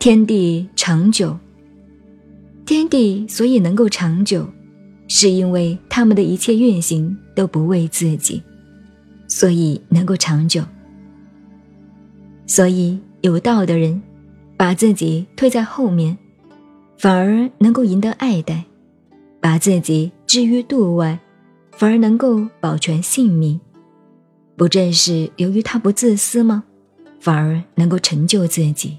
天地长久。天地所以能够长久，是因为他们的一切运行都不为自己，所以能够长久。所以有道的人把自己推在后面，反而能够赢得爱戴，把自己置于度外，反而能够保全性命。不正是由于他不自私吗？反而能够成就自己。